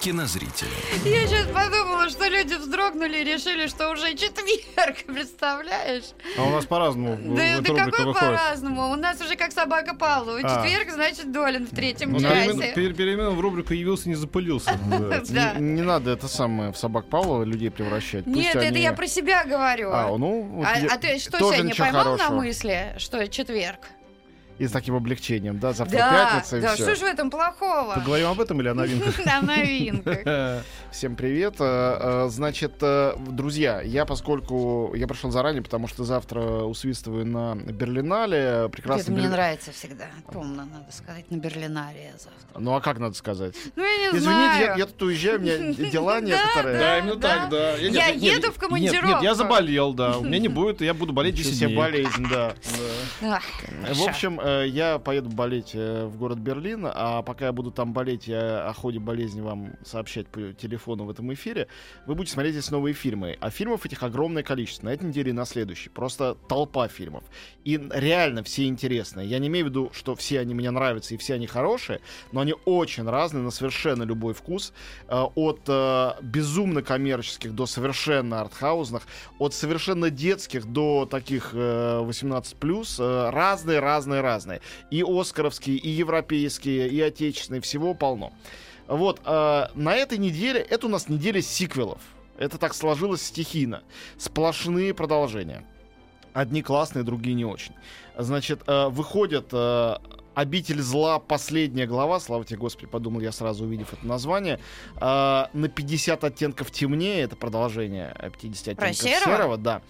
кинозрителя. Я сейчас подумала, что люди вздрогнули и решили, что уже четверг, представляешь? А у нас по-разному. Да какой выходит? По-разному? У нас уже как собака Павлова. Четверг, значит, Долин в третьем часе. Переименован в рубрику «Явился, не запылился». Не надо это самое в собак Павлова людей превращать. Нет, это я про себя говорю. А ты что сегодня поймал на мысли, что четверг? И с таким облегчением, да, завтра пятница и все. Да, что же в этом плохого? Поговорим об этом или о новинках? О новинках. Всем привет. Значит, друзья, я пришел заранее, потому что завтра усвистываю на Берлинале. Это мне нравится всегда. Помню, надо сказать, на Берлинале я завтра. Ну а как надо сказать? Ну я не знаю. Извините, я тут уезжаю, у меня дела некоторые. Да, именно так, да. Я еду в командировку. Нет, я заболел, да. У меня не будет, я буду болеть 10 дней. Болезнь, да. В общем, я поеду болеть в город Берлин, а пока я буду там болеть, я о ходе болезни вам сообщать по телефону в этом эфире. Вы будете смотреть здесь новые фильмы. А фильмов этих огромное количество. На этой неделе и на следующей. Просто толпа фильмов. И реально все интересные. Я не имею в виду, что все они мне нравятся и все они хорошие, но они очень разные на совершенно любой вкус. От безумно коммерческих до совершенно артхаусных. От совершенно детских до таких 18+. Разные. И оскаровские, и европейские, и отечественные. Всего полно. Вот, на этой неделе, это у нас неделя сиквелов. Это так сложилось стихийно. Сплошные продолжения. Одни классные, другие не очень. Значит, выходят... «Обитель зла. Последняя глава». Слава тебе, Господи, подумал я сразу, увидев это название. На 50 оттенков темнее. Это продолжение 50 оттенков серого. Да.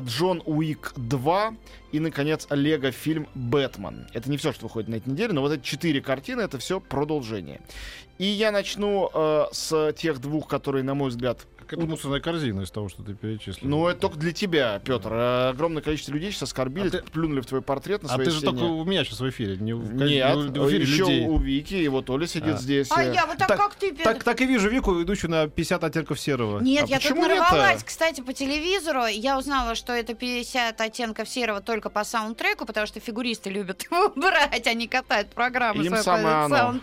Джон Уик 2. И, наконец, Лего-фильм «Бэтмен». Это не все, что выходит на этой неделе, но вот эти 4 картины — это все продолжение. И я начну с тех двух, которые, на мой взгляд... Это мусорная корзина из того, что ты перечислил. Ну, это только для тебя, Петр. Огромное количество людей сейчас оскорбили, плюнули в твой портрет на своей стене. Ты же только у меня сейчас в эфире. Нет, в эфире еще людей. У Вики, и вот Оля сидит здесь. А я вот так как ты, Петр? Так и вижу Вику, идущую на 50 оттенков серого. Нет, я тут нарвалась, кстати, по телевизору. Я узнала, что это 50 оттенков серого только по саундтреку, потому что фигуристы любят его брать, они катают программы. Им самое оно.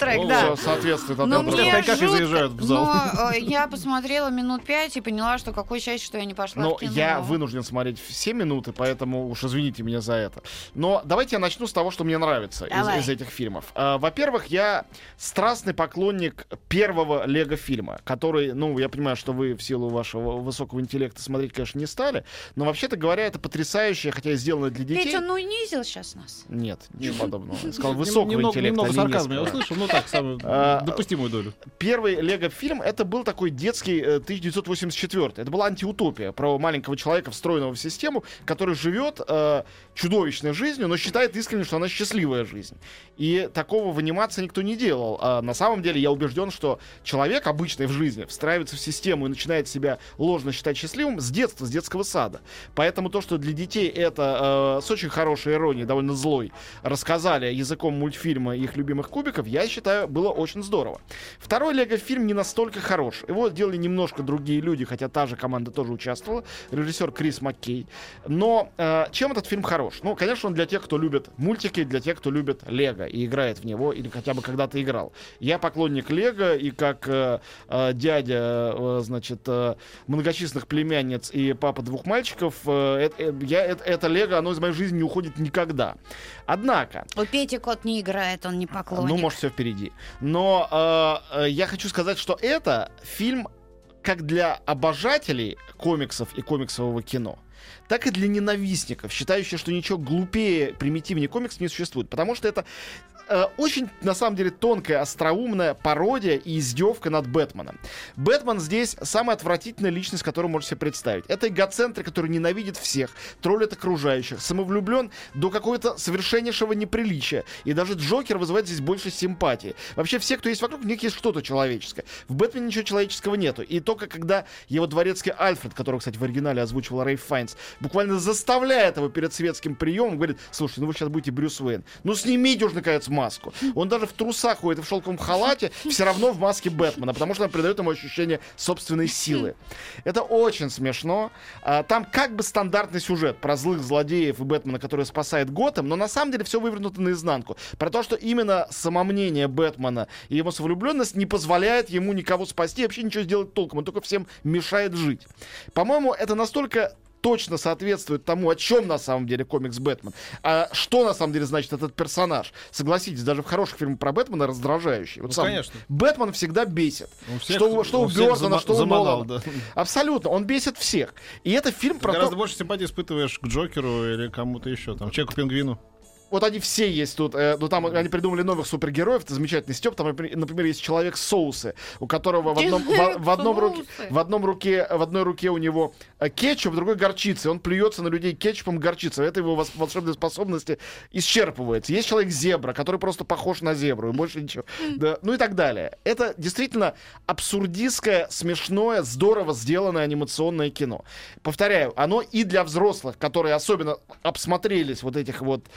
Соответствует одному. Как и заезжают в зал. Но я посмотрела минут 5 и поняла, что какой счастье, что я не пошла в кино. Но я вынужден смотреть все минуты, поэтому уж извините меня за это. Но давайте я начну с того, что мне нравится из этих фильмов. Во-первых, я страстный поклонник первого Лего-фильма, который, я понимаю, что вы в силу вашего высокого интеллекта смотреть, конечно, не стали, но вообще-то говоря, это потрясающе, хотя и сделано для детей. Ведь он унизил сейчас нас. Нет, ничего подобного. Я сказал высокого интеллекта. Немного сарказма я услышал, но так, самую допустимую долю. Первый Лего-фильм, это был такой детский 1984. Это была антиутопия про маленького человека, встроенного в систему, который живет чудовищной жизнью, но считает искренне, что она счастливая жизнь. И такого в анимации никто не делал. На самом деле я убежден, что человек обычный в жизни встраивается в систему и начинает себя ложно считать счастливым с детства, с детского сада. Поэтому то, что для детей это с очень хорошей иронией, довольно злой, рассказали языком мультфильма их любимых кубиков, я считаю, было очень здорово. Второй Лего-фильм не настолько хорош. Его делали немножко другие люди, хотя та же команда тоже участвовала. Режиссер Крис Маккей. Но чем этот фильм хорош? Ну, конечно, он для тех, кто любит мультики, для тех, кто любит Лего и играет в него, или хотя бы когда-то играл. Я поклонник Лего, и как дядя, многочисленных племянниц и папа двух мальчиков, это Лего, оно из моей жизни не уходит никогда. Однако... У Пети кот не играет, он не поклонник. Ну, может, все впереди. Но я хочу сказать, что это фильм... как для обожателей комиксов и комиксового кино, так и для ненавистников, считающих, что ничего глупее, примитивнее комикс не существует. Потому что это очень, на самом деле, тонкая, остроумная пародия и издевка над Бэтменом. Бэтмен здесь самая отвратительная личность, которую можете себе представить. Это эгоцентрик, который ненавидит всех, троллит окружающих, самовлюблен до какого-то совершеннейшего неприличия. И даже Джокер вызывает здесь больше симпатии. Вообще все, кто есть вокруг, у них есть что-то человеческое. В Бэтмене ничего человеческого нету. И только когда его дворецкий Альфред, которого, кстати, в оригинале озвучивал Рэй Файнс, буквально заставляет его перед светским приемом, говорит: слушайте, ну вы сейчас будете Брюс Уэйн. Ну снимите уже, наконец, маску. Он даже в трусах ходит и в шелковом халате, все равно в маске Бэтмена, потому что она придает ему ощущение собственной силы. Это очень смешно. Там как бы стандартный сюжет про злых злодеев и Бэтмена, который спасает Готэм, но на самом деле все вывернуто наизнанку. Про то, что именно самомнение Бэтмена и его совлюбленность не позволяет ему никого спасти, вообще ничего сделать толком. Он только всем мешает жить. По-моему, это настолько точно соответствует тому, о чем на самом деле комикс «Бэтмен», а что на самом деле значит этот персонаж. Согласитесь, даже в хороших фильмах про Бэтмена раздражающий. Вот ну, конечно. Бэтмен всегда бесит. Всех, что у Бёрдена, что у Нолана. Да. Абсолютно, он бесит всех. И это фильм про гораздо больше симпатии испытываешь к Джокеру или кому-то еще, там, Человеку-пингвину. Вот они все есть тут, но там они придумали новых супергероев, это замечательный Стёп. Там, например, есть человек-соусы, у которого в одной руке у него кетчуп, в другой горчица. Он плюется на людей кетчупом и горчицей. Это его волшебные способности исчерпывается. Есть человек-зебра, который просто похож на зебру, и больше ничего. Да, ну и так далее. Это действительно абсурдистское, смешное, здорово сделанное анимационное кино. Повторяю, оно и для взрослых, которые особенно обсмотрелись вот этих вот...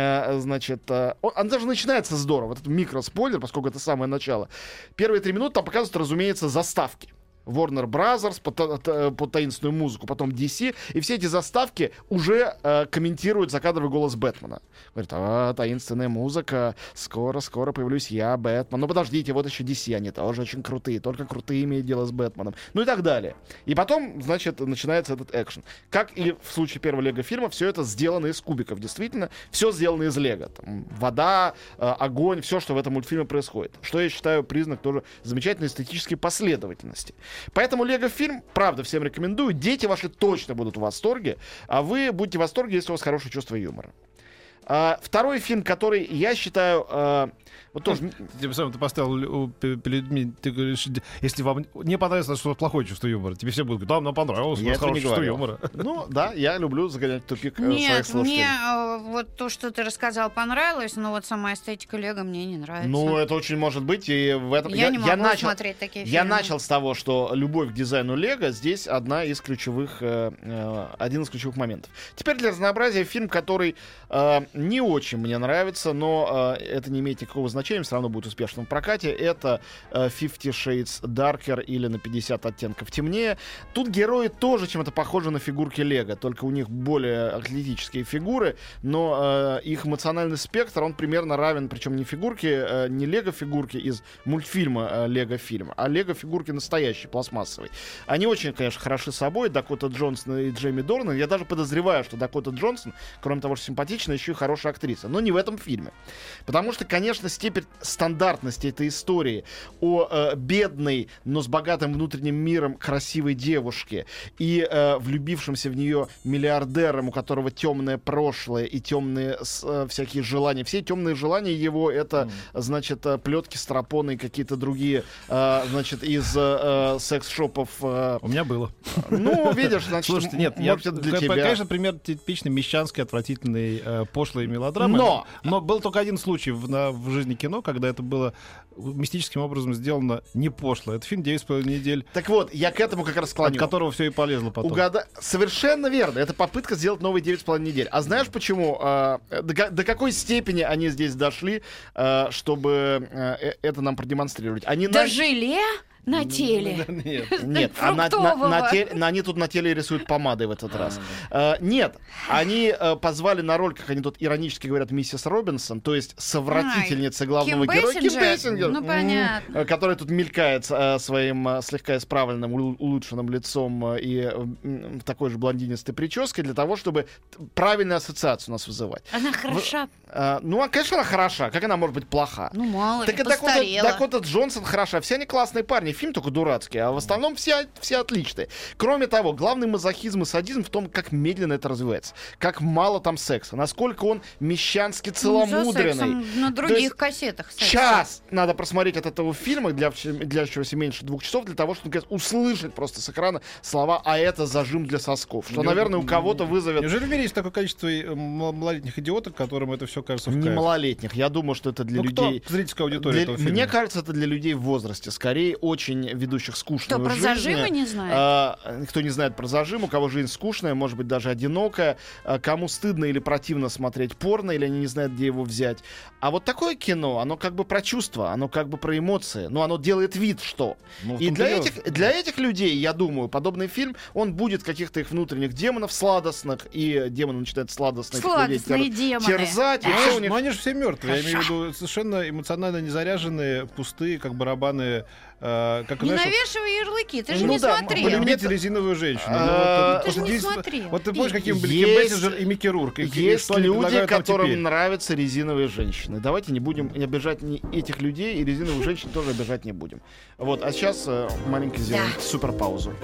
Значит, он даже начинается здорово. Вот этот микроспойлер, поскольку это самое начало. Первые 3 минуты там показывают, разумеется, заставки Warner Brothers под таинственную музыку, потом DC, и все эти заставки уже комментируют закадровый голос Бэтмена. Говорит: а, таинственная музыка, скоро появлюсь я, Бэтмен. Ну подождите, вот еще DC, они тоже очень крутые, только крутые имеют дело с Бэтменом. Ну и так далее. И потом, значит, начинается этот экшен. Как и в случае первого Лего-фильма, все это сделано из кубиков, действительно, все сделано из Лего. Там вода, огонь, все, что в этом мультфильме происходит. Что я считаю признак тоже замечательной эстетической последовательности. Поэтому Лего-фильм, правда, всем рекомендую. Дети ваши точно будут в восторге, а вы будете в восторге, если у вас хорошее чувство юмора. Второй фильм, который я считаю... вот тоже... Ты сам поставил перед людьми, ты говоришь, если вам не понравится, что плохое чувство юмора, тебе все будут говорить: да, нам понравилось, у нас хорошее чувство юмора. Ну да, я люблю загонять в тупик своих слушателей. Нет, мне вот то, что ты рассказал, понравилось, но вот сама эстетика Лего мне не нравится. Ну это очень может быть, и в этом... Я не могу смотреть такие фильмы. Я начал с того, что любовь к дизайну Лего здесь одна из ключевых, один из ключевых моментов. Теперь для разнообразия фильм, который не очень мне нравится, но это не имеет никакого значения, все равно будет успешным в прокате. Это Fifty Shades Darker или на 50 оттенков темнее. Тут герои тоже чем-то похожи на фигурки Лего, только у них более атлетические фигуры, но их эмоциональный спектр, он примерно равен, причем не фигурке, не Лего-фигурке из мультфильма Лего-фильм, а Лего-фигурке настоящей, пластмассовой. Они очень, конечно, хороши собой, Дакота Джонсон и Джейми Дорнан. Я даже подозреваю, что Дакота Джонсон, кроме того, что симпатичная, еще и хорошая актриса, но не в этом фильме. Потому что, конечно, степень стандартности этой истории о бедной, но с богатым внутренним миром красивой девушке и влюбившемся в нее миллиардером, у которого темное прошлое и темные всякие желания. Все темные желания его — это, значит, плетки, стропоны и какие-то другие, значит, из секс-шопов. У меня было. Ну, видишь, значит, слушайте, нет, может, это для тебя. Конечно, пример типичный мещанский, отвратительный пошлые мелодрамы. Но был только один случай в жизни кино, когда это было мистическим образом сделано не пошло. Это фильм «Девять с половиной недель». Так вот, я к этому как раз склоню. От которого все и полезло потом. Совершенно верно. Это попытка сделать новые «Девять с половиной недель». А знаешь почему? До какой степени они здесь дошли, чтобы это нам продемонстрировать? Дожили? На теле. Нет, они тут на теле рисуют помадой в этот раз. Нет, они позвали на роль, как они тут иронически говорят, миссис Робинсон, то есть совратительница главного героя Ким Бессинджер, которая тут мелькает своим слегка исправленным, улучшенным лицом и такой же блондинистой прической для того, чтобы правильную ассоциацию у нас вызывать. Она хороша. Ну, конечно, она хороша. Как она может быть плоха? Ну, мало ли, постарела. Дакота Джонсон хороша. Все они классные парни. фильм, только дурацкий, а в основном все отличные. Кроме того, главный мазохизм и садизм в том, как медленно это развивается, как мало там секса, насколько он мещански целомудренный. Ну, на других кассетах секса. Час надо посмотреть от этого фильма, длящегося меньше 2 часов, для того, чтобы услышать просто с экрана слова «а это зажим для сосков», что, наверное, у кого-то вызовет... Неужели в мире есть такое количество малолетних идиоток, которым это все кажется в кайф? Не малолетних, я думаю, что это для людей... Кто? Зрительская аудитория этого фильма. Мне кажется, это для людей в возрасте, скорее, очень ведущих скучную жизнь. Кто про зажимы не знает? Кто не знает про зажим, у кого жизнь скучная, может быть, даже одинокая, кому стыдно или противно смотреть порно, или они не знают, где его взять. А вот такое кино, оно как бы про чувства, оно как бы про эмоции, но оно делает вид, что... И для этих людей, я думаю, подобный фильм, он будет каких-то их внутренних демонов сладостных, и демоны начинают сладостных людей терзать. Но они же все мертвые, я имею в виду совершенно эмоционально незаряженные, пустые, как барабаны... не навешивай ярлыки, ты же не смотри. Полюбите резиновую женщину. Ты же не смотри. Вот ты помнишь, каким были Ким Бессинджер и Микки Рурк. Есть люди, которым нравятся резиновые женщины. Давайте не будем обижать ни этих людей, и резиновых женщин тоже обижать не будем. Вот, а сейчас маленько сделаем суперпаузу.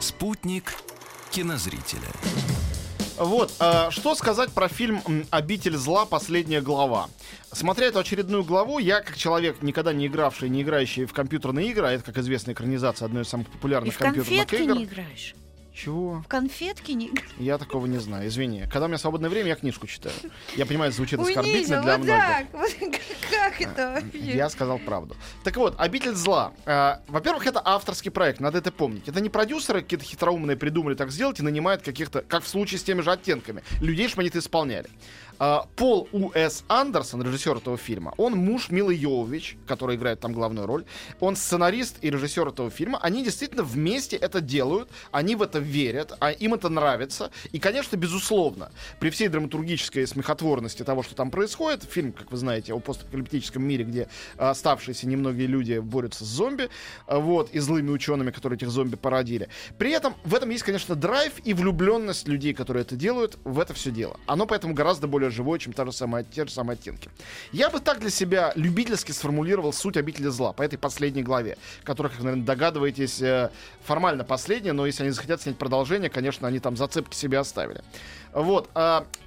Спутник кинозрителя. Вот, что сказать про фильм «Обитель зла. Последняя глава». Смотря эту очередную главу, я, как человек, никогда не игравший, не играющий в компьютерные игры, а это, как известно, экранизация одной из самых популярных компьютерных игр. И в конфетки не играешь? Чего? В конфетки не играешь? Я такого не знаю, извини. Когда у меня свободное время, я книжку читаю. Я понимаю, звучит оскорбительно для многих. Вот как это вообще? Я сказал правду. Так вот, «Обитель зла». Во-первых, это авторский проект, надо это помнить. Это не продюсеры какие-то хитроумные придумали так сделать и нанимают каких-то, как в случае с теми же оттенками, людей, чтобы они это исполняли. Пол У. С. Андерсон, режиссер этого фильма, он муж Милы Йовович, который играет там главную роль, он сценарист и режиссер этого фильма, они действительно вместе это делают, они в это верят, а им это нравится, и, конечно, безусловно, при всей драматургической смехотворности того, что там происходит, фильм, как вы знаете, о постапокалиптическом мире, где оставшиеся немногие люди борются с зомби, вот, и злыми учеными, которые этих зомби породили. При этом в этом есть, конечно, драйв и влюбленность людей, которые это делают, в это все дело. Оно поэтому гораздо более живой, чем те же самые оттенки. Я бы так для себя любительски сформулировал суть «Обители зла» по этой последней главе, которая, как вы, наверное, догадываетесь, формально последняя, но если они захотят снять продолжение, конечно, они там зацепки себе оставили. Вот.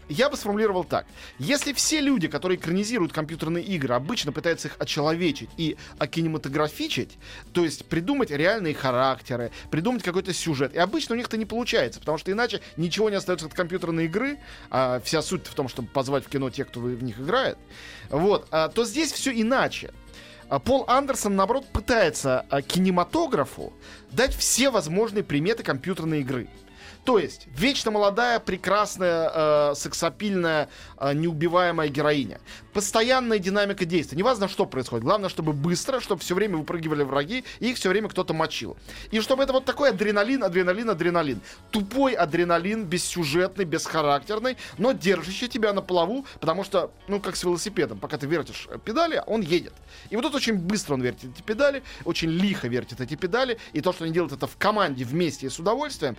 Я бы сформулировал так. Если все люди, которые экранизируют компьютерные игры, обычно пытаются их очеловечить и окинематографичить, то есть придумать реальные характеры, придумать какой-то сюжет, и обычно у них это не получается, потому что иначе ничего не остается от компьютерной игры, а вся суть в том, чтобы позвать в кино тех, кто в них играет, вот, то здесь все иначе. Пол Андерсон, наоборот, пытается кинематографу дать все возможные приметы компьютерной игры. То есть, вечно молодая, прекрасная, сексапильная, неубиваемая героиня. Постоянная динамика действия. Неважно, что происходит. Главное, чтобы быстро, чтобы все время выпрыгивали враги, и их все время кто-то мочил. И чтобы это вот такой адреналин. Тупой адреналин, бессюжетный, бесхарактерный, но держащий тебя на плаву, потому что, ну, как с велосипедом. Пока ты вертишь педали, он едет. И вот тут очень быстро он вертит эти педали, очень лихо вертит эти педали, и то, что они делают это в команде, вместе и с удовольствием,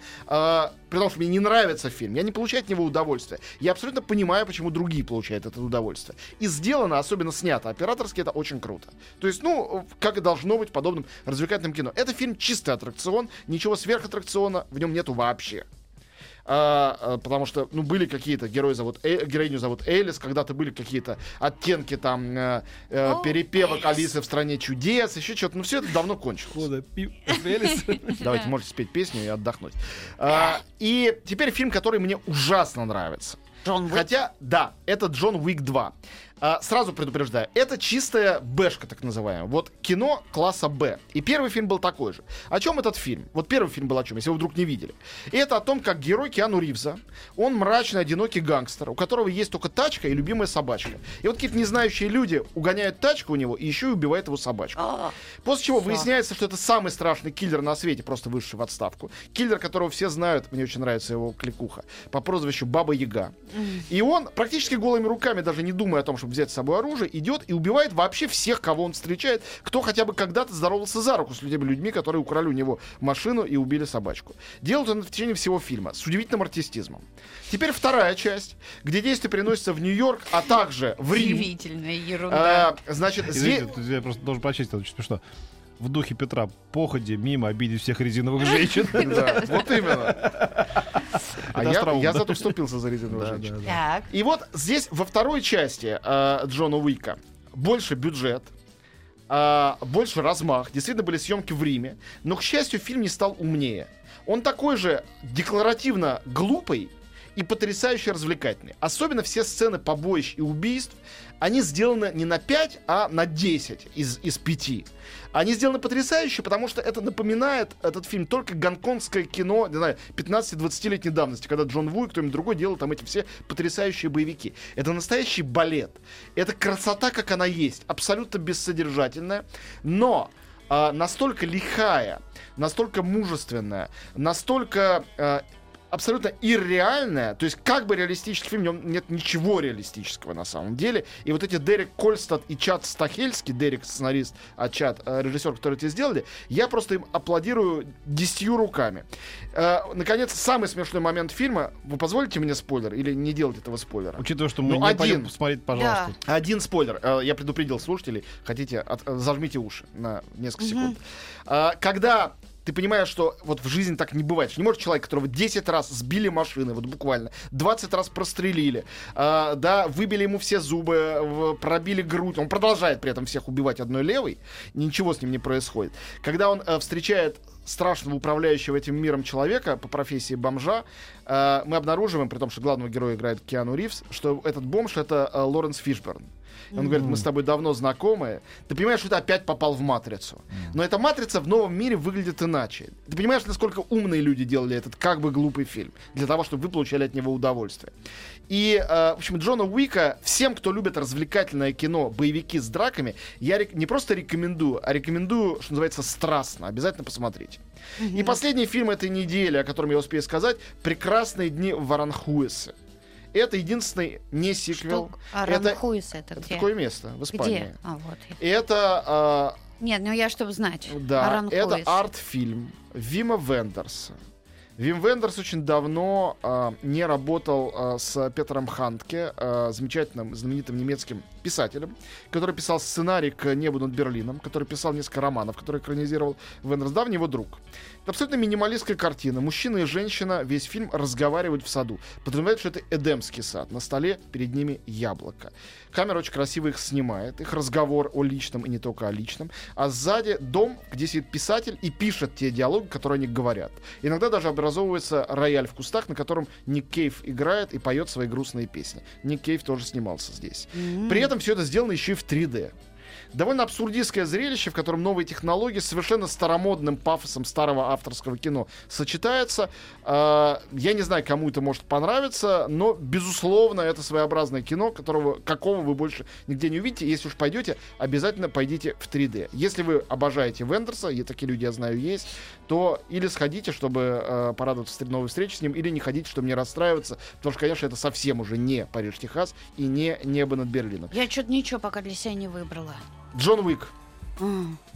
при том, что мне не нравится фильм, я не получаю от него удовольствия. Я абсолютно понимаю, почему другие получают это удовольствие. И сделано, особенно снято операторски, это очень круто. То есть, ну, как и должно быть в подобном развлекательном кино. Это фильм чистый аттракцион, ничего сверхаттракциона в нем нету вообще. Потому что, ну, были какие-то героиню зовут Элис, когда-то были какие-то оттенки там перепевок Алисы в стране чудес, еще что-то, но все это давно кончилось. Давайте, можете спеть песню и отдохнуть. И теперь фильм, который мне ужасно нравится. Хотя, да, это Джон Уик 2. Сразу предупреждаю, это чистая бэшка, так называемая. Вот кино класса Б. И первый фильм был такой же. О чем этот фильм? Вот первый фильм был о чем, если вы вдруг не видели. Это о том, как герой Киану Ривза, он мрачный, одинокий гангстер, у которого есть только тачка и любимая собачка. И вот какие-то незнающие люди угоняют тачку у него и еще и убивают его собачку. После чего выясняется, что это самый страшный киллер на свете, просто вышедший в отставку. Киллер, которого все знают, мне очень нравится его кликуха, по прозвищу Баба Яга. И он практически голыми руками, даже не думая о том, чтобы взять с собой оружие, идет и убивает вообще всех, кого он встречает, кто хотя бы когда-то здоровался за руку с людьми, которые украли у него машину и убили собачку. Делают он в течение всего фильма с удивительным артистизмом. Теперь вторая часть, где действие переносится в Нью-Йорк, а также в Рим. Удивительная ерунда. Я просто должен прочесть, это очень смешно. В духе Петра, походе мимо обидеть всех резиновых женщин. Вот именно. А я зато вступился за резиновых женщин. И вот здесь во второй части Джона Уика больше бюджет, больше размах. Действительно были съемки в Риме. Но, к счастью, фильм не стал умнее. Он такой же декларативно глупый и потрясающе развлекательный. Особенно все сцены побоищ и убийств, они сделаны не на 5, а на 10 из 5. Они сделаны потрясающе, потому что это напоминает этот фильм только гонконгское кино, не знаю, 15-20-летней давности, когда Джон Ву и кто-нибудь другой делал там эти все потрясающие боевики. Это настоящий балет. Это красота, как она есть, абсолютно бессодержательная, но настолько лихая, настолько мужественная, настолько... абсолютно ирреальная, то есть как бы реалистический фильм, в нем нет ничего реалистического на самом деле. И вот эти Дерек Кольстад и Чад Стахельский, Дерек сценарист, а Чад режиссер, который это сделали, я просто им аплодирую 10 руками. Наконец, самый смешной момент фильма, вы позволите мне спойлер или не делать этого спойлера? Учитывая, что мы не пойдем посмотреть, пожалуйста. Да. Один спойлер, я предупредил слушателей, хотите, зажмите уши на несколько секунд. Когда... Ты понимаешь, что вот в жизни так не бывает. Не может человек, которого 10 раз сбили машины, вот буквально, 20 раз прострелили, выбили ему все зубы, пробили грудь. Он продолжает при этом всех убивать одной левой. Ничего с ним не происходит. Когда он встречает страшного управляющего этим миром человека по профессии бомжа, мы обнаруживаем, при том, что главного героя играет Киану Ривз, что этот бомж — это Лоренс Фишберн. Он говорит, мы с тобой давно знакомы. Ты понимаешь, что ты опять попал в матрицу. Но эта матрица в новом мире выглядит иначе. Ты понимаешь, насколько умные люди делали этот как бы глупый фильм, для того, чтобы вы получали от него удовольствие. И, в общем, Джона Уика, всем, кто любит развлекательное кино, боевики с драками, я не просто рекомендую, а рекомендую, что называется, страстно. Обязательно посмотрите. И последний фильм этой недели, о котором я успею сказать, «Прекрасные дни в Аранхуэсе». Это единственный не сиквел. Аранхуэс это где? Такое место в Испании. Где? А, вот. Это... Нет, ну я чтобы знать. Да, это арт-фильм Вима Вендерса. Вим Вендерс очень давно не работал с Петером Хандке, замечательным, знаменитым немецким писателем, который писал сценарий к «Небу над Берлином», который писал несколько романов, которые экранизировал Вендерс, давний его друг. Это абсолютно минималистская картина. Мужчина и женщина весь фильм разговаривают в саду. Подразумевает, что это Эдемский сад. На столе перед ними яблоко. Камера очень красиво их снимает. Их разговор о личном и не только о личном. А сзади дом, где сидит писатель и пишет те диалоги, которые они говорят. Иногда даже образовывается рояль в кустах, на котором Ник Кейв играет и поет свои грустные песни. Ник Кейв тоже снимался здесь. При этом все это сделано еще и в 3D. Довольно абсурдистское зрелище, в котором новые технологии с совершенно старомодным пафосом старого авторского кино сочетаются. Я не знаю, кому это может понравиться, но, безусловно, это своеобразное кино, какого вы больше нигде не увидите. Если уж пойдете, обязательно пойдите в 3D. Если вы обожаете Вендерса, и такие люди, я знаю, есть, то или сходите, чтобы порадоваться новой встрече с ним, или не ходите, чтобы не расстраиваться, потому что, конечно, это совсем уже не Париж-Техас и не небо над Берлином. Я что-то ничего пока для себя не выбрала. Джон Уик.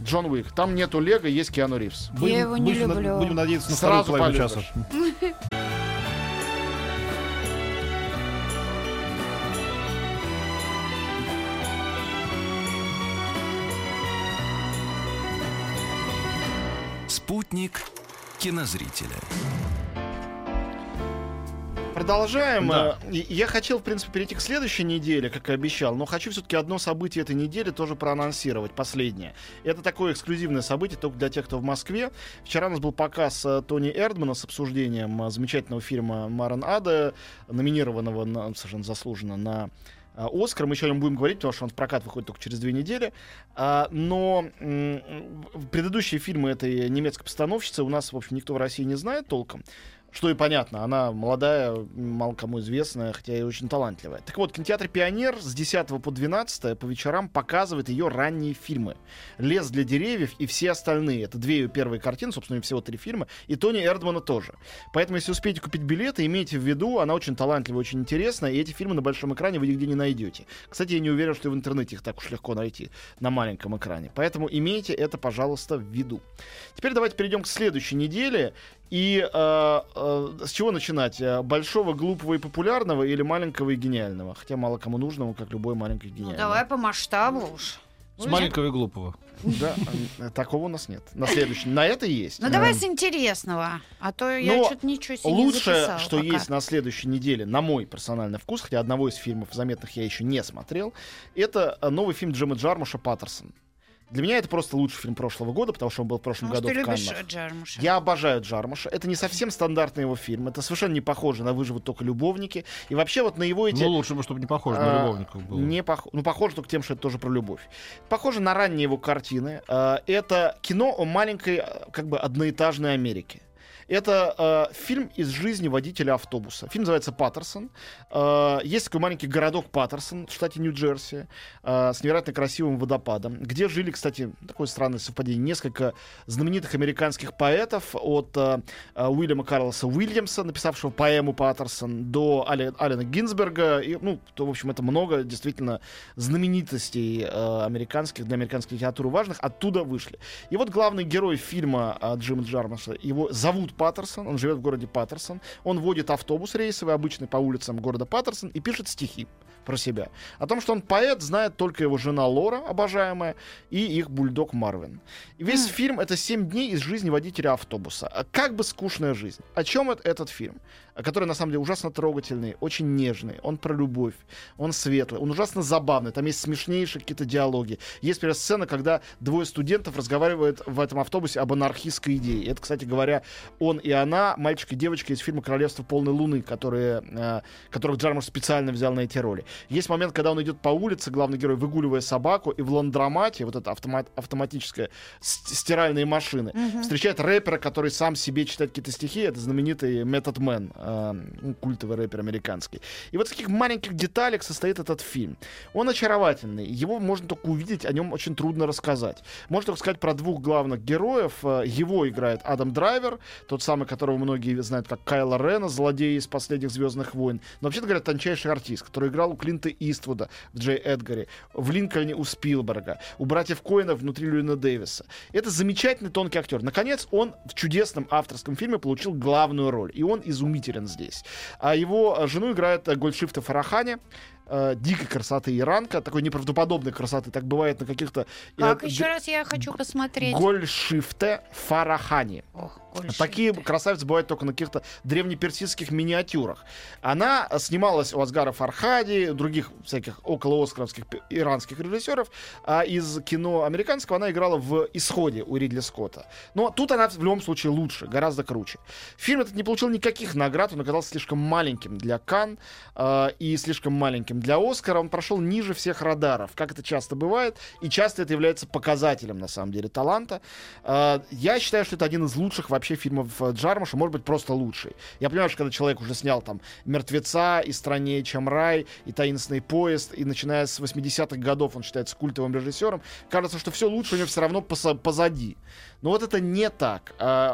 Джон Уик. Там нету Лего, есть Киану Ривз. Я его не люблю. Будем надеяться на вторую половину часа. Спутник кинозрителя. Продолжаем. Да. Я хотел, в принципе, перейти к следующей неделе, как и обещал, но хочу все-таки одно событие этой недели тоже проанонсировать, последнее. Это такое эксклюзивное событие только для тех, кто в Москве. Вчера у нас был показ Тони Эрдмана с обсуждением замечательного фильма «Маран Ада», номинированного совершенно заслуженно на «Оскар». Мы еще о нем будем говорить, потому что он в прокат выходит только через 2 недели. Но предыдущие фильмы этой немецкой постановщицы у нас, в общем, никто в России не знает толком. Что и понятно, она молодая, мало кому известная, хотя и очень талантливая. Так вот, кинотеатр «Пионер» с 10 по 12 по вечерам показывает ее ранние фильмы. «Лес для деревьев» и все остальные. Это две ее первые картины, собственно, всего 3 фильма. И Тони Эрдмана тоже. Поэтому, если успеете купить билеты, имейте в виду, она очень талантливая, очень интересная. И эти фильмы на большом экране вы нигде не найдете. Кстати, я не уверен, что и в интернете их так уж легко найти на маленьком экране. Поэтому имейте это, пожалуйста, в виду. Теперь давайте перейдем к следующей неделе. И с чего начинать? Большого, глупого и популярного или маленького и гениального? Хотя мало кому нужного, как любой маленький и гениальный. Ну давай по масштабу уж. С маленького и глупого. Да, такого у нас нет. На следующий. На это есть. Ну давай с интересного. А то я что-то ничего себе не записала. Лучшее, что есть на следующей неделе, на мой персональный вкус, хотя одного из фильмов заметных я еще не смотрел, это новый фильм Джима Джармуша «Паттерсон». Для меня это просто лучший фильм прошлого года, потому что он был в прошлом году в Каннах. Ты любишь Джармуша. Я обожаю Джармуша. Это не совсем стандартный его фильм. Это совершенно не похоже на «Выживут только любовники». И вообще вот на его эти... Ну, лучше бы, чтобы не похоже на любовников было. Не похоже. Ну, похоже только тем, что это тоже про любовь. Похоже на ранние его картины. Это кино о маленькой, как бы, одноэтажной Америке. Это фильм из жизни водителя автобуса. Фильм называется «Паттерсон». Есть такой маленький городок Паттерсон в штате Нью-Джерси с невероятно красивым водопадом, где жили, кстати, такое странное совпадение, несколько знаменитых американских поэтов от Уильяма Карлоса Уильямса, написавшего поэму «Паттерсон», до Алена Гинзберга. И, ну, то, в общем, это много действительно знаменитостей американских, для американской литературы важных, оттуда вышли. И вот главный герой фильма Джима Джармуша, его зовут Паттерсон, он живет в городе Паттерсон, он водит автобус рейсовый, обычный, по улицам города Паттерсон, и пишет стихи про себя. О том, что он поэт, знает только его жена Лора, обожаемая, и их бульдог Марвин. И весь фильм — это 7 дней из жизни водителя автобуса. Как бы скучная жизнь. О чем этот фильм? Который, на самом деле, ужасно трогательный, очень нежный, он про любовь, он светлый, он ужасно забавный, там есть смешнейшие какие-то диалоги. Есть, например, сцена, когда двое студентов разговаривают в этом автобусе об анархистской идее. Это, кстати говоря, он и она, мальчик и девочка из фильма «Королевство полной луны», которых Джармуш специально взял на эти роли. Есть момент, когда он идет по улице, главный герой, выгуливая собаку, и в ландромате, вот это автоматическая стиральные машины, встречает рэпера, который сам себе читает какие-то стихи, это знаменитый Method Man, культовый рэпер американский. И вот в таких маленьких деталях состоит этот фильм. Он очаровательный, его можно только увидеть, о нем очень трудно рассказать. Можно только сказать про двух главных героев. Его играет Адам Драйвер, тот самый, которого многие знают как Кайло Рена, злодей из «Последних звездных войн». Но вообще-то, говорят, тончайший артист, который играл у Клинта Иствуда в «Джей Эдгаре», в «Линкольне» у Спилберга, у братьев Коэна внутри Льюина Дэвиса. Это замечательный тонкий актер. Наконец, он в чудесном авторском фильме получил главную роль, и он изумителен здесь. А его жену играет Голшифте Фарахани, дикой красоты иранка, такой неправдоподобной красоты. Так бывает на каких-то... Как еще раз я хочу посмотреть. Голшифте Фарахани. Ох, Голшифте. Такие красавицы бывают только на каких-то древнеперсидских миниатюрах. Она снималась у Асгара Фархади, других всяких околооскаровских иранских режиссеров, а из кино американского она играла в «Исходе» у Ридли Скотта. Но тут она в любом случае лучше, гораздо круче. Фильм этот не получил никаких наград, он оказался слишком маленьким для Канн и слишком маленьким для «Оскара». Он прошел ниже всех радаров, как это часто бывает, и часто это является показателем, на самом деле, таланта. Я считаю, что это один из лучших вообще фильмов Джармуша, может быть, просто лучший. Я понимаю, что когда человек уже снял там «Мертвеца», и «Страннее, чем рай», и «Таинственный поезд», и начиная с 80-х годов он считается культовым режиссером, кажется, что все лучше у него все равно позади. Но вот это не так.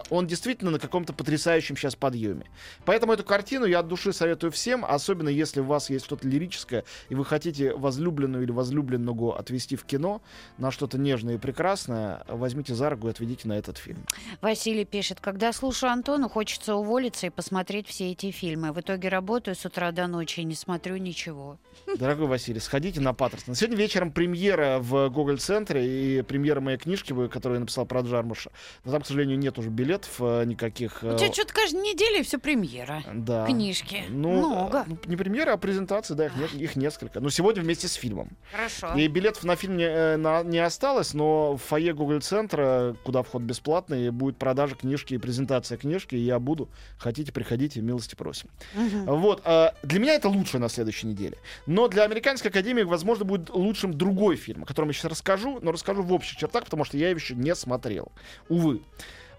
Он действительно на каком-то потрясающем сейчас подъеме. Поэтому эту картину я от души советую всем, особенно если у вас есть что-то лирическое, и вы хотите возлюбленную или возлюбленного отвезти в кино на что-то нежное и прекрасное, возьмите за руку и отведите на этот фильм. Василий пишет: когда слушаю Антона, хочется уволиться и посмотреть все эти фильмы. В итоге работаю с утра до ночи и не смотрю ничего. Дорогой Василий, сходите на «Паттерсон». Сегодня вечером премьера в Гоголь-центре и премьера моей книжки, которую я написал про Джармуша. Но там, к сожалению, нет уже билетов никаких. У тебя что-то каждую неделю и все премьера. Да. Книжки. Много. Не премьера, а презентации, да, их нет. Их несколько. Но сегодня вместе с фильмом. Хорошо. И билетов на фильм не осталось, но в фойе Гоголь-центра, куда вход бесплатный, будет продажа книжки и презентация книжки, и я буду. Хотите, приходите, милости просим. Угу. Вот. Для меня это лучше на следующей неделе. Но для Американской академии, возможно, будет лучшим другой фильм, о котором я сейчас расскажу, но расскажу в общих чертах, потому что я его еще не смотрел. Увы.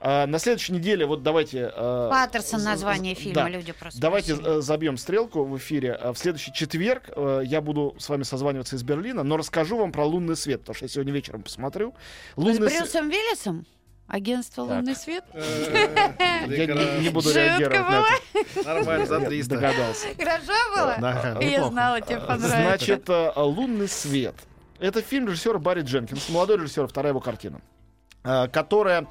На следующей неделе, вот давайте... Паттерсон, название фильма, да, люди просто... Давайте забьем стрелку в эфире. В следующий четверг я буду с вами созваниваться из Берлина, но расскажу вам про «Лунный свет», потому что я сегодня вечером посмотрю. Лунный... С Брюсом Уиллисом? Агентство так. «Лунный свет»? Я не буду реагировать на это. Нормально, за 300. Догадался. Хорошо было? Я знала, тебе понравилось. Значит, «Лунный свет». Это фильм режиссера Барри Дженкинса, молодой режиссер, вторая его картина, которая...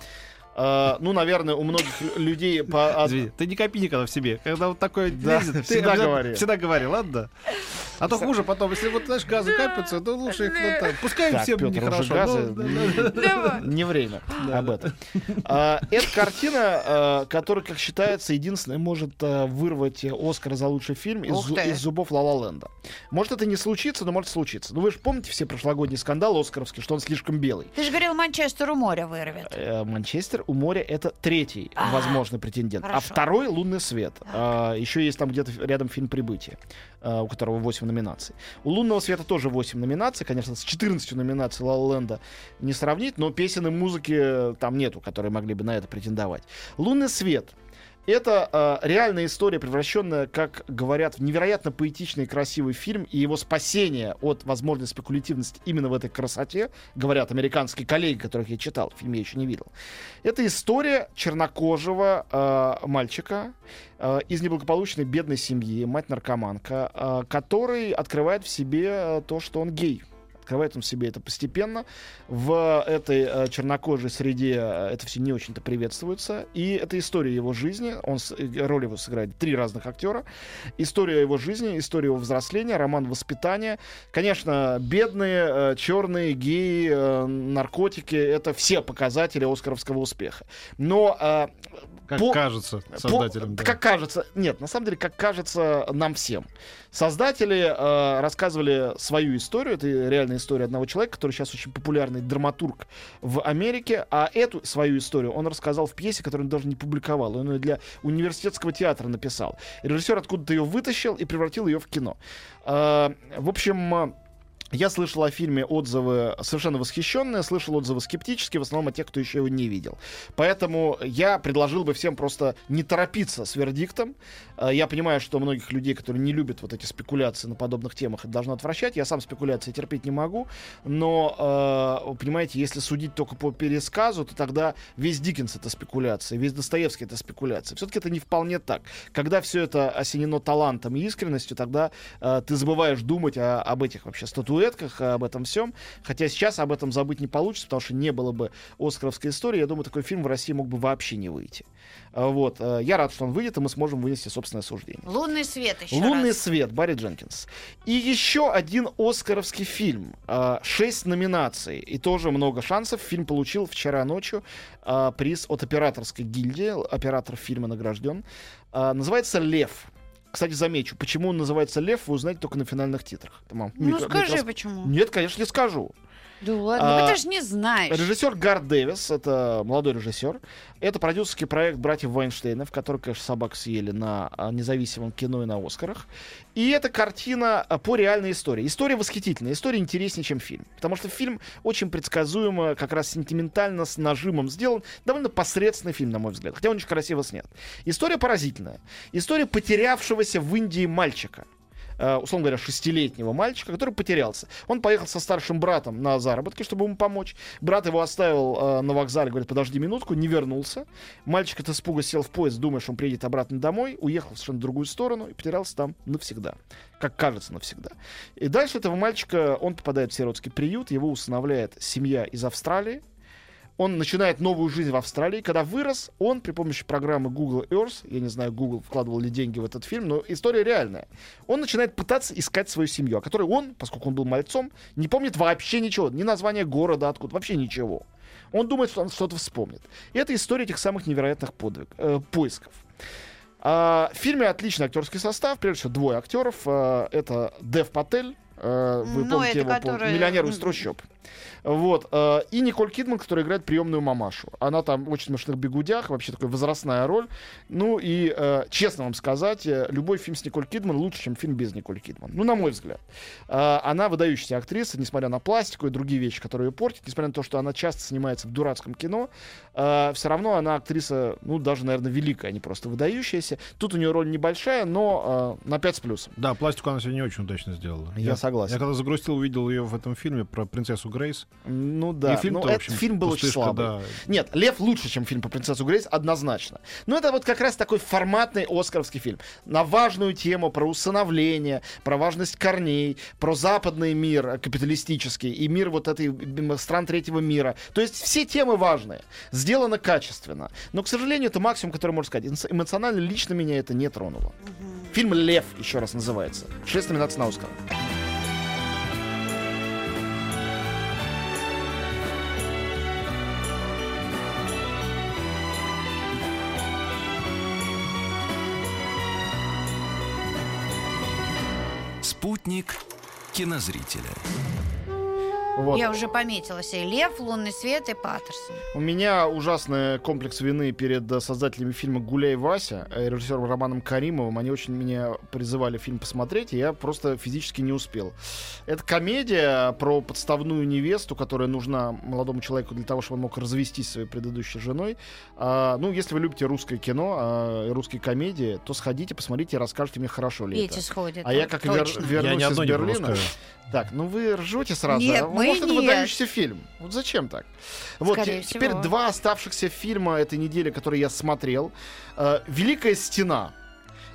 ну, наверное, у многих людей... Извини, ты не копи никогда в себе. Когда вот такое лезет, ты всегда говори. Всегда говори, ладно? А то хуже потом. Если вот, знаешь, газы капятся, то лучше их... Ну, так, пускай так, всем Петр, нехорошо. Газы... Не время об этом. Это картина, которая, как считается, единственная может вырвать Оскар за лучший фильм из зубов Ла-Ла Ленда. Может, это не случится, но может случиться. Ну, вы же помните все прошлогодние скандалы оскаровские, что он слишком белый. Ты же говорил, Манчестер у моря вырвет. Манчестер у моря — это третий возможный претендент. Хорошо. А второй — «Лунный свет». Еще есть там где-то рядом фильм «Прибытие», у которого 8 номинаций. У «Лунного света» тоже 8 номинаций. Конечно, с 14 номинаций «Ла-Ла Ленда» не сравнить, но песен и музыки там нету, которые могли бы на это претендовать. «Лунный свет» — это реальная история, превращенная, как говорят, в невероятно поэтичный и красивый фильм, и его спасение от возможной спекулятивности именно в этой красоте, говорят американские коллеги, которых я читал, фильм я еще не видел. Это история чернокожего мальчика, из неблагополучной бедной семьи, мать-наркоманка, который открывает в себе то, что он гей. Открывает он в себе это постепенно. В этой чернокожей среде это все не очень-то приветствуется. И это история его жизни. Роль его сыграет 3 разных актера. История его жизни, история его взросления, роман воспитания. Конечно, бедные, черные, геи, наркотики — это все показатели оскаровского успеха. Но... кажется создателям. Да. Как кажется. Нет, на самом деле, как кажется нам всем. Создатели рассказывали свою историю. Это реальная история одного человека, который сейчас очень популярный драматург в Америке. А эту свою историю он рассказал в пьесе, которую он даже не публиковал. Он ее для университетского театра написал. Режиссер откуда-то ее вытащил и превратил ее в кино. В общем... Я слышал о фильме отзывы совершенно восхищенные, слышал отзывы скептические, в основном от тех, кто еще его не видел. Поэтому я предложил бы всем просто не торопиться с вердиктом. Я понимаю, что многих людей, которые не любят вот эти спекуляции на подобных темах, это должно отвращать. Я сам спекуляции терпеть не могу. Но, понимаете, если судить только по пересказу, то тогда весь Диккенс — это спекуляция, весь Достоевский — это спекуляция. Все-таки это не вполне так. Когда все это осенено талантом и искренностью, тогда ты забываешь думать об этих вообще статуэтках, об этом всем. Хотя сейчас об этом забыть не получится, потому что не было бы оскаровской истории. Я думаю, такой фильм в России мог бы вообще не выйти. Вот. Я рад, что он выйдет, и мы сможем вынести собственное суждение. «Лунный свет» еще «Лунный раз. Свет», Барри Дженкинс. И еще один оскаровский фильм. 6 номинаций. И тоже много шансов. Фильм получил вчера ночью приз от операторской гильдии. Оператор фильма награжден. Называется «Лев». Кстати, замечу, почему он называется «Лев», вы узнаете только на финальных титрах. Там, скажи, почему. Нет, конечно, не скажу. Да ладно, ты же не знаешь. Режиссер Гард Дэвис, это молодой режиссер. Это продюсерский проект братьев Вайнштейнов, который, конечно, собак съели на независимом кино и на Оскарах. И эта картина по реальной истории. История восхитительная, история интереснее, чем фильм. Потому что фильм очень предсказуемо, как раз сентиментально, с нажимом сделан. Довольно посредственный фильм, на мой взгляд. Хотя он очень красиво снят. История поразительная. История потерявшегося в Индии мальчика. Условно говоря, 6-летнего мальчика, который потерялся. Он поехал со старшим братом на заработки, чтобы ему помочь. Брат его оставил на вокзале, говорит, подожди минутку, не вернулся. Мальчик от испуга сел в поезд, думая, что он приедет обратно домой, уехал в совершенно другую сторону и потерялся там навсегда. Как кажется, навсегда. И дальше этого мальчика, он попадает в сиротский приют, его усыновляет семья из Австралии. Он начинает новую жизнь в Австралии. Когда вырос, он при помощи программы Google Earth, я не знаю, Google вкладывал ли деньги в этот фильм, но история реальная. Он начинает пытаться искать свою семью, о которой он, поскольку он был мальцом, не помнит вообще ничего. Ни названия города, откуда, вообще ничего. Он думает, что он что-то вспомнит. И это история этих самых невероятных поисков. В фильме отличный актерский состав. Прежде всего, 2 актеров. Это Дев Патель, вы помните его, который... миллионер из трущоб. Вот. И Николь Кидман, которая играет приемную мамашу. Она там в очень смешных бегудях, вообще такая возрастная роль. Ну и, честно вам сказать, любой фильм с Николь Кидман лучше, чем фильм без Николь Кидман. Ну, на мой взгляд. Она выдающаяся актриса, несмотря на пластику и другие вещи, которые ее портят, несмотря на то, что она часто снимается в дурацком кино, все равно она актриса, ну, даже, наверное, великая, а не просто выдающаяся. Тут у нее роль небольшая, но на 5 с плюсом. Да, пластику она сегодня очень удачно сделала. Я согласен. Я когда загрустил, увидел ее в этом фильме про принцессу Грейс. Ну да, фильм-то, но этот фильм был очень слабый. Да. Нет, «Лев» лучше, чем фильм по принцессу Грейс, однозначно. Но это вот как раз такой форматный оскаровский фильм. На важную тему про усыновление, про важность корней, про западный мир капиталистический и мир вот этой стран третьего мира. То есть все темы важные. Сделано качественно. Но, к сожалению, это максимум, который можно сказать. Эмоционально лично меня это не тронуло. Фильм «Лев» еще раз называется. 6 номинаций на «Оскар». Спутник кинозрителя. Вот. Я уже пометила себе «Лев», «Лунный свет» и «Паттерсон». У меня ужасный комплекс вины перед создателями фильма «Гуляй, Вася», режиссером Романом Каримовым. Они очень меня призывали фильм посмотреть, и я просто физически не успел. Это комедия про подставную невесту, которая нужна молодому человеку для того, чтобы он мог развестись со своей предыдущей женой. Ну, если вы любите русское кино, русские комедии, то сходите, посмотрите и расскажите мне, хорошо ли это. Сходит, а я как вернусь из Берлина... Так, ну вы ржете сразу. Нет, может, это выдающийся фильм. Вот зачем так? Вот, теперь два оставшихся фильма этой недели, которые я смотрел. «Великая стена».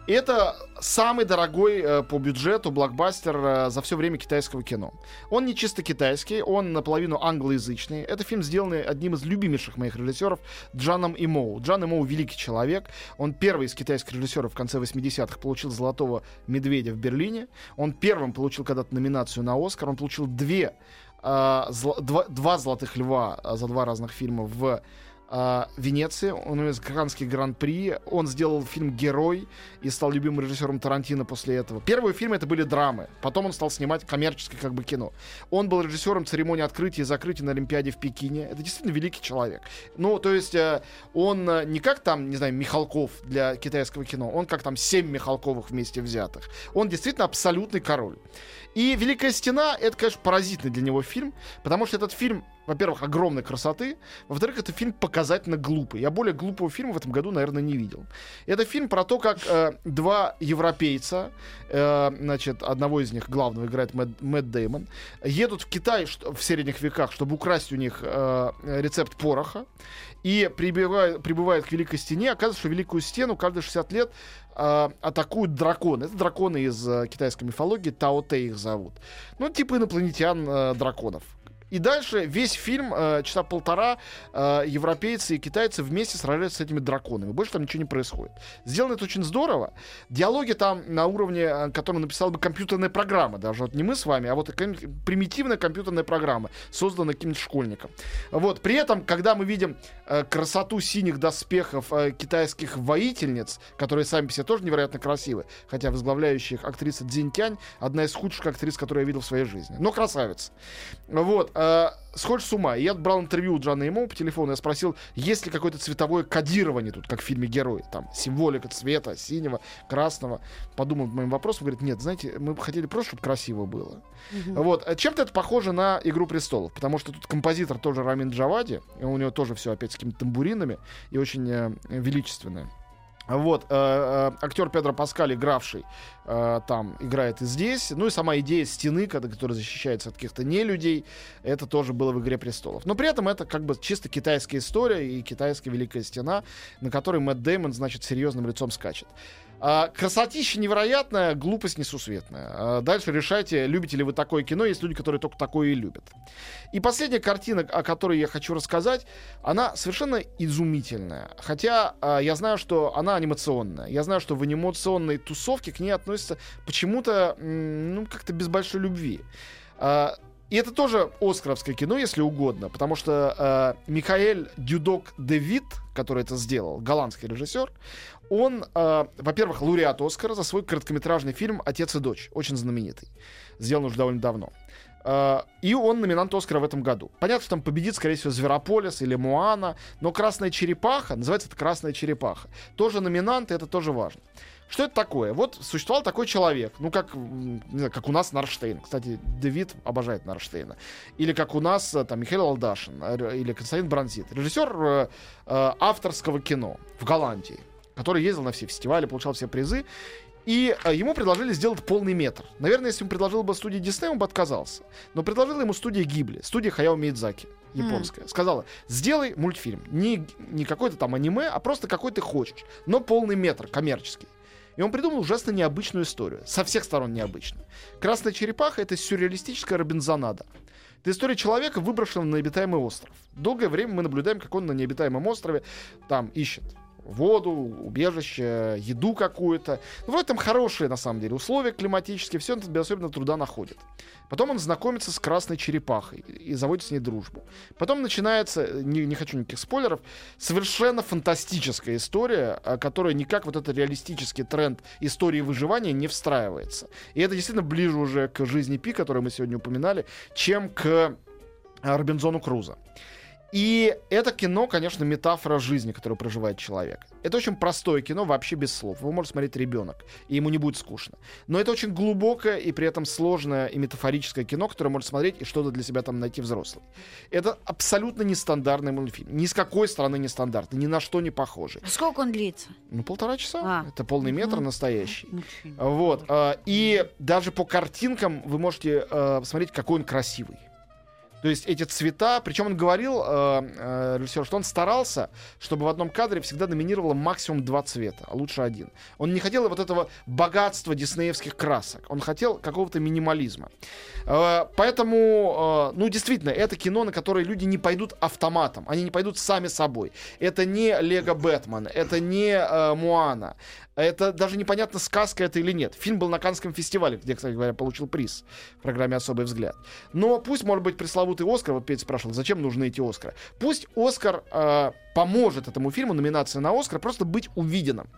Это самый дорогой по бюджету блокбастер за все время китайского кино. Он не чисто китайский, он наполовину англоязычный. Это фильм, сделанный одним из любимейших моих режиссеров Джаном Имоу. Джан Имоу — великий человек. Он первый из китайских режиссеров в конце 80-х получил «Золотого медведя» в Берлине. Он первым получил когда-то номинацию на «Оскар». Он получил два «Золотых льва» за два разных фильма в Венеции, он увез Каннский гран-при, он сделал фильм «Герой» и стал любимым режиссером Тарантино после этого. Первые фильмы — это были драмы, потом он стал снимать коммерческое как бы кино. Он был режиссером церемонии открытия и закрытия на Олимпиаде в Пекине. Это действительно великий человек. Ну, то есть он не как там, не знаю, Михалков для китайского кино, он как там 7 Михалковых вместе взятых. Он действительно абсолютный король. И «Великая стена» — это, конечно, паразитный для него фильм, потому что этот фильм, во-первых, огромной красоты, во-вторых, это фильм показательно глупый. Я более глупого фильма в этом году, наверное, не видел. Это фильм про то, как два европейца, значит, одного из них главного играет Мэтт Дэймон, едут в Китай в средних веках, чтобы украсть у них рецепт пороха, и прибывают к Великой Стене. Оказывается, что Великую Стену каждые 60 лет атакуют драконы. Это драконы из китайской мифологии, Таотэ их зовут. Ну, типа инопланетян драконов. И дальше весь фильм, часа полтора, европейцы и китайцы вместе сражаются с этими драконами. Больше там ничего не происходит. Сделано это очень здорово. Диалоги там на уровне, который написала бы компьютерная программа. Даже вот не мы с вами, а вот примитивная компьютерная программа, созданная каким-то школьником. Вот. При этом, когда мы видим красоту синих доспехов китайских воительниц, которые сами по себе тоже невероятно красивы, хотя возглавляющая их актриса Цзиньтянь — одна из худших актрис, которую я видел в своей жизни. Но красавица. Вот. Сходишь с ума. Я брал интервью у Джана Имоу по телефону, я спросил, есть ли какое-то цветовое кодирование тут, как в фильме «Герой», там символика цвета, синего, красного. Подумал над моим вопросом, говорит, нет, знаете, мы бы хотели просто, чтобы красиво было. Вот. Чем-то это похоже на «Игру престолов», потому что тут композитор тоже Рамин Джавади, у него тоже все опять с какими-то тамбуринами и очень величественное. Вот, актер Педро Паскаль, игравший там, играет и здесь. Ну и сама идея стены, которая защищается от каких-то нелюдей, это тоже было в «Игре престолов». Но при этом это как бы чисто китайская история и китайская «Великая стена», на которой Мэтт Дэймон, значит, серьезным лицом скачет. Красотища невероятная, глупость несусветная. Дальше решайте, любите ли вы такое кино. Есть люди, которые только такое и любят. И последняя картина, о которой я хочу рассказать, она совершенно изумительная. Хотя я знаю, что она анимационная. Я знаю, что в анимационной тусовке к ней относятся почему-то, ну, как-то без большой любви. И это тоже оскаровское кино, если угодно, потому что Михаэль Дюдок-де Вит, который это сделал, голландский режиссер, он, во-первых, лауреат «Оскара» за свой короткометражный фильм «Отец и дочь», очень знаменитый, сделан уже довольно давно. И он номинант Оскара в этом году. Понятно, что там победит, скорее всего, Зверополис или Моана, но «Красная черепаха», называется это «Красная черепаха», тоже номинант, и это тоже важно. Что это такое? Вот существовал такой человек, ну, как, не знаю, как у нас Нарштейн. Кстати, Дэвид обожает Нарштейна. Или как у нас там Михаил Алдашин, или Константин Бронзит. Режиссер авторского кино в Голландии, который ездил на все фестивали, получал все призы. И ему предложили сделать полный метр. Наверное, если ему предложила бы студия Дисней, он бы отказался. Но предложила ему студия Гибли, студия Хаяо Миядзаки, японская. Сказала, сделай мультфильм. Не какой-то там аниме, а просто какой ты хочешь. Но полный метр, коммерческий. И он придумал ужасно необычную историю. Со всех сторон необычную. «Красная черепаха» — это сюрреалистическая Робинзонада. Это история человека, выброшенного на необитаемый остров. Долгое время мы наблюдаем, как он на необитаемом острове там ищет воду, убежище, еду какую-то. Ну, вроде там хорошие, на самом деле, условия климатические, все он тебе особенно труда находит. Потом он знакомится с красной черепахой и заводит с ней дружбу. Потом начинается, не хочу никаких спойлеров, совершенно фантастическая история, которая никак вот этот реалистический тренд истории выживания не встраивается. И это действительно ближе уже к жизни Пи, которую мы сегодня упоминали, чем к Робинзону Крузо. И это кино, конечно, метафора жизни, которую проживает человек. Это очень простое кино, вообще без слов. Его может смотреть ребенок, и ему не будет скучно. Но это очень глубокое и при этом сложное и метафорическое кино, которое может смотреть и что-то для себя там найти взрослый. Это абсолютно нестандартный мультфильм. Ни с какой стороны нестандартный, ни на что не похожий. Сколько он длится? 1,5 часа. Это полный метр настоящий. Вот. И даже по картинкам вы можете посмотреть, какой он красивый. То есть эти цвета, причем он говорил, режиссер, что он старался, чтобы в одном кадре всегда доминировало максимум 2 цвета, а лучше 1. Он не хотел вот этого богатства диснеевских красок, он хотел какого-то минимализма. Поэтому, ну действительно, это кино, на которое люди не пойдут автоматом, они не пойдут сами собой. Это не Лего Бэтмен, это не Моана. Это даже непонятно, сказка это или нет. Фильм был на Каннском фестивале, где, кстати говоря, получил приз в программе «Особый взгляд». Но пусть, может быть, пресловутый «Оскар», вот Петя спрашивал, зачем нужны эти «Оскары». Пусть «Оскар» поможет этому фильму, номинация на «Оскар», просто быть увиденным.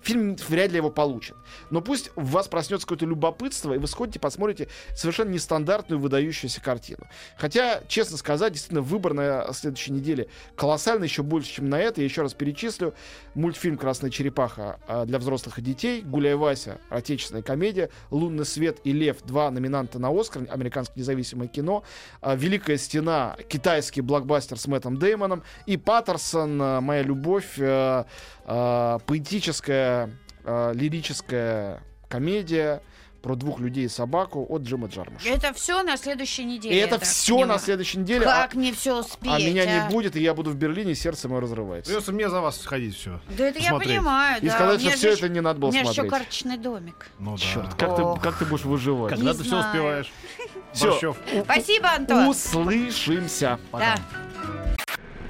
Фильм вряд ли его получит. Но пусть в вас проснется какое-то любопытство, и вы сходите, посмотрите совершенно нестандартную, выдающуюся картину. Хотя, честно сказать, действительно, выбор на следующей неделе колоссальный, еще больше, чем на это. Я еще раз перечислю. Мультфильм «Красная черепаха» для взрослых и детей, «Гуляй, Вася», отечественная комедия, «Лунный свет» и «Лев», 2 номинанта на «Оскар», американское независимое кино, «Великая стена», китайский блокбастер с Мэттом Дэймоном, и «Паттерсон», «Моя любовь», поэтическая, лирическая комедия про 2 людей и собаку от Джима Джармуша. Это все на следующей неделе. И это все на следующей неделе. Как мне все успеть? А меня не будет, и я буду в Берлине, и сердце мое разрывается. Придется мне за вас сходить все. Да это смотреть. Я понимаю. И да. Сказать, что все это не надо было смотреть. У меня еще карточный домик. Ну, да. Черт, как ты будешь выживать? Когда ты все успеваешь. Все. Спасибо, Антон. Услышимся. Да.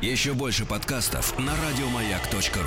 Еще больше подкастов на радиомаяк.ру.